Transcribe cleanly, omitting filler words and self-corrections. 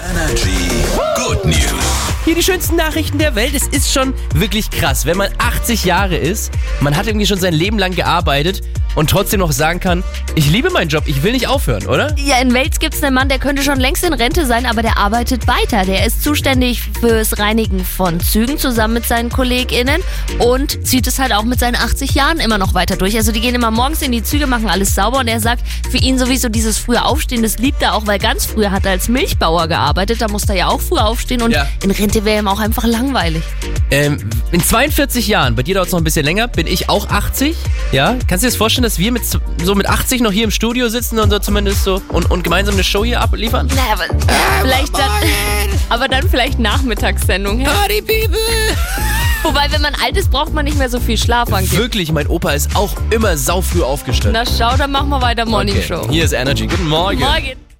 ENERGY Good News. Hier die schönsten Nachrichten der Welt. Es ist schon wirklich krass, wenn man 80 Jahre ist, man hat irgendwie schon sein Leben lang gearbeitet und trotzdem noch sagen kann, ich liebe meinen Job, ich will nicht aufhören, oder? Ja, in Wales gibt es einen Mann, der könnte schon längst in Rente sein, aber der arbeitet weiter. Der ist zuständig fürs Reinigen von Zügen zusammen mit seinen KollegInnen und zieht es halt auch mit seinen 80 Jahren immer noch weiter durch. Also die gehen immer morgens in die Züge, machen alles sauber und er sagt, für ihn sowieso dieses frühe Aufstehen, das liebt er auch, weil ganz früher hat er als Milchbauer gearbeitet, da musste er ja auch früh aufstehen und in Rente wäre ihm auch einfach langweilig. In 42 Jahren, bei dir dauert es noch ein bisschen länger, bin ich auch 80, ja? Kannst du dir das vorstellen, dass wir mit 80 noch hier im Studio sitzen und so zumindest so und gemeinsam eine Show hier abliefern? Naja, aber vielleicht Nachmittagssendung. Ja. Party People! Wobei, wenn man alt ist, braucht man nicht mehr so viel Schlaf angeht. Wirklich, mein Opa ist auch immer saufrüh aufgestanden. Na schau, dann machen wir weiter Morning Show. Hier ist Energy. Guten Morgen. Morgen.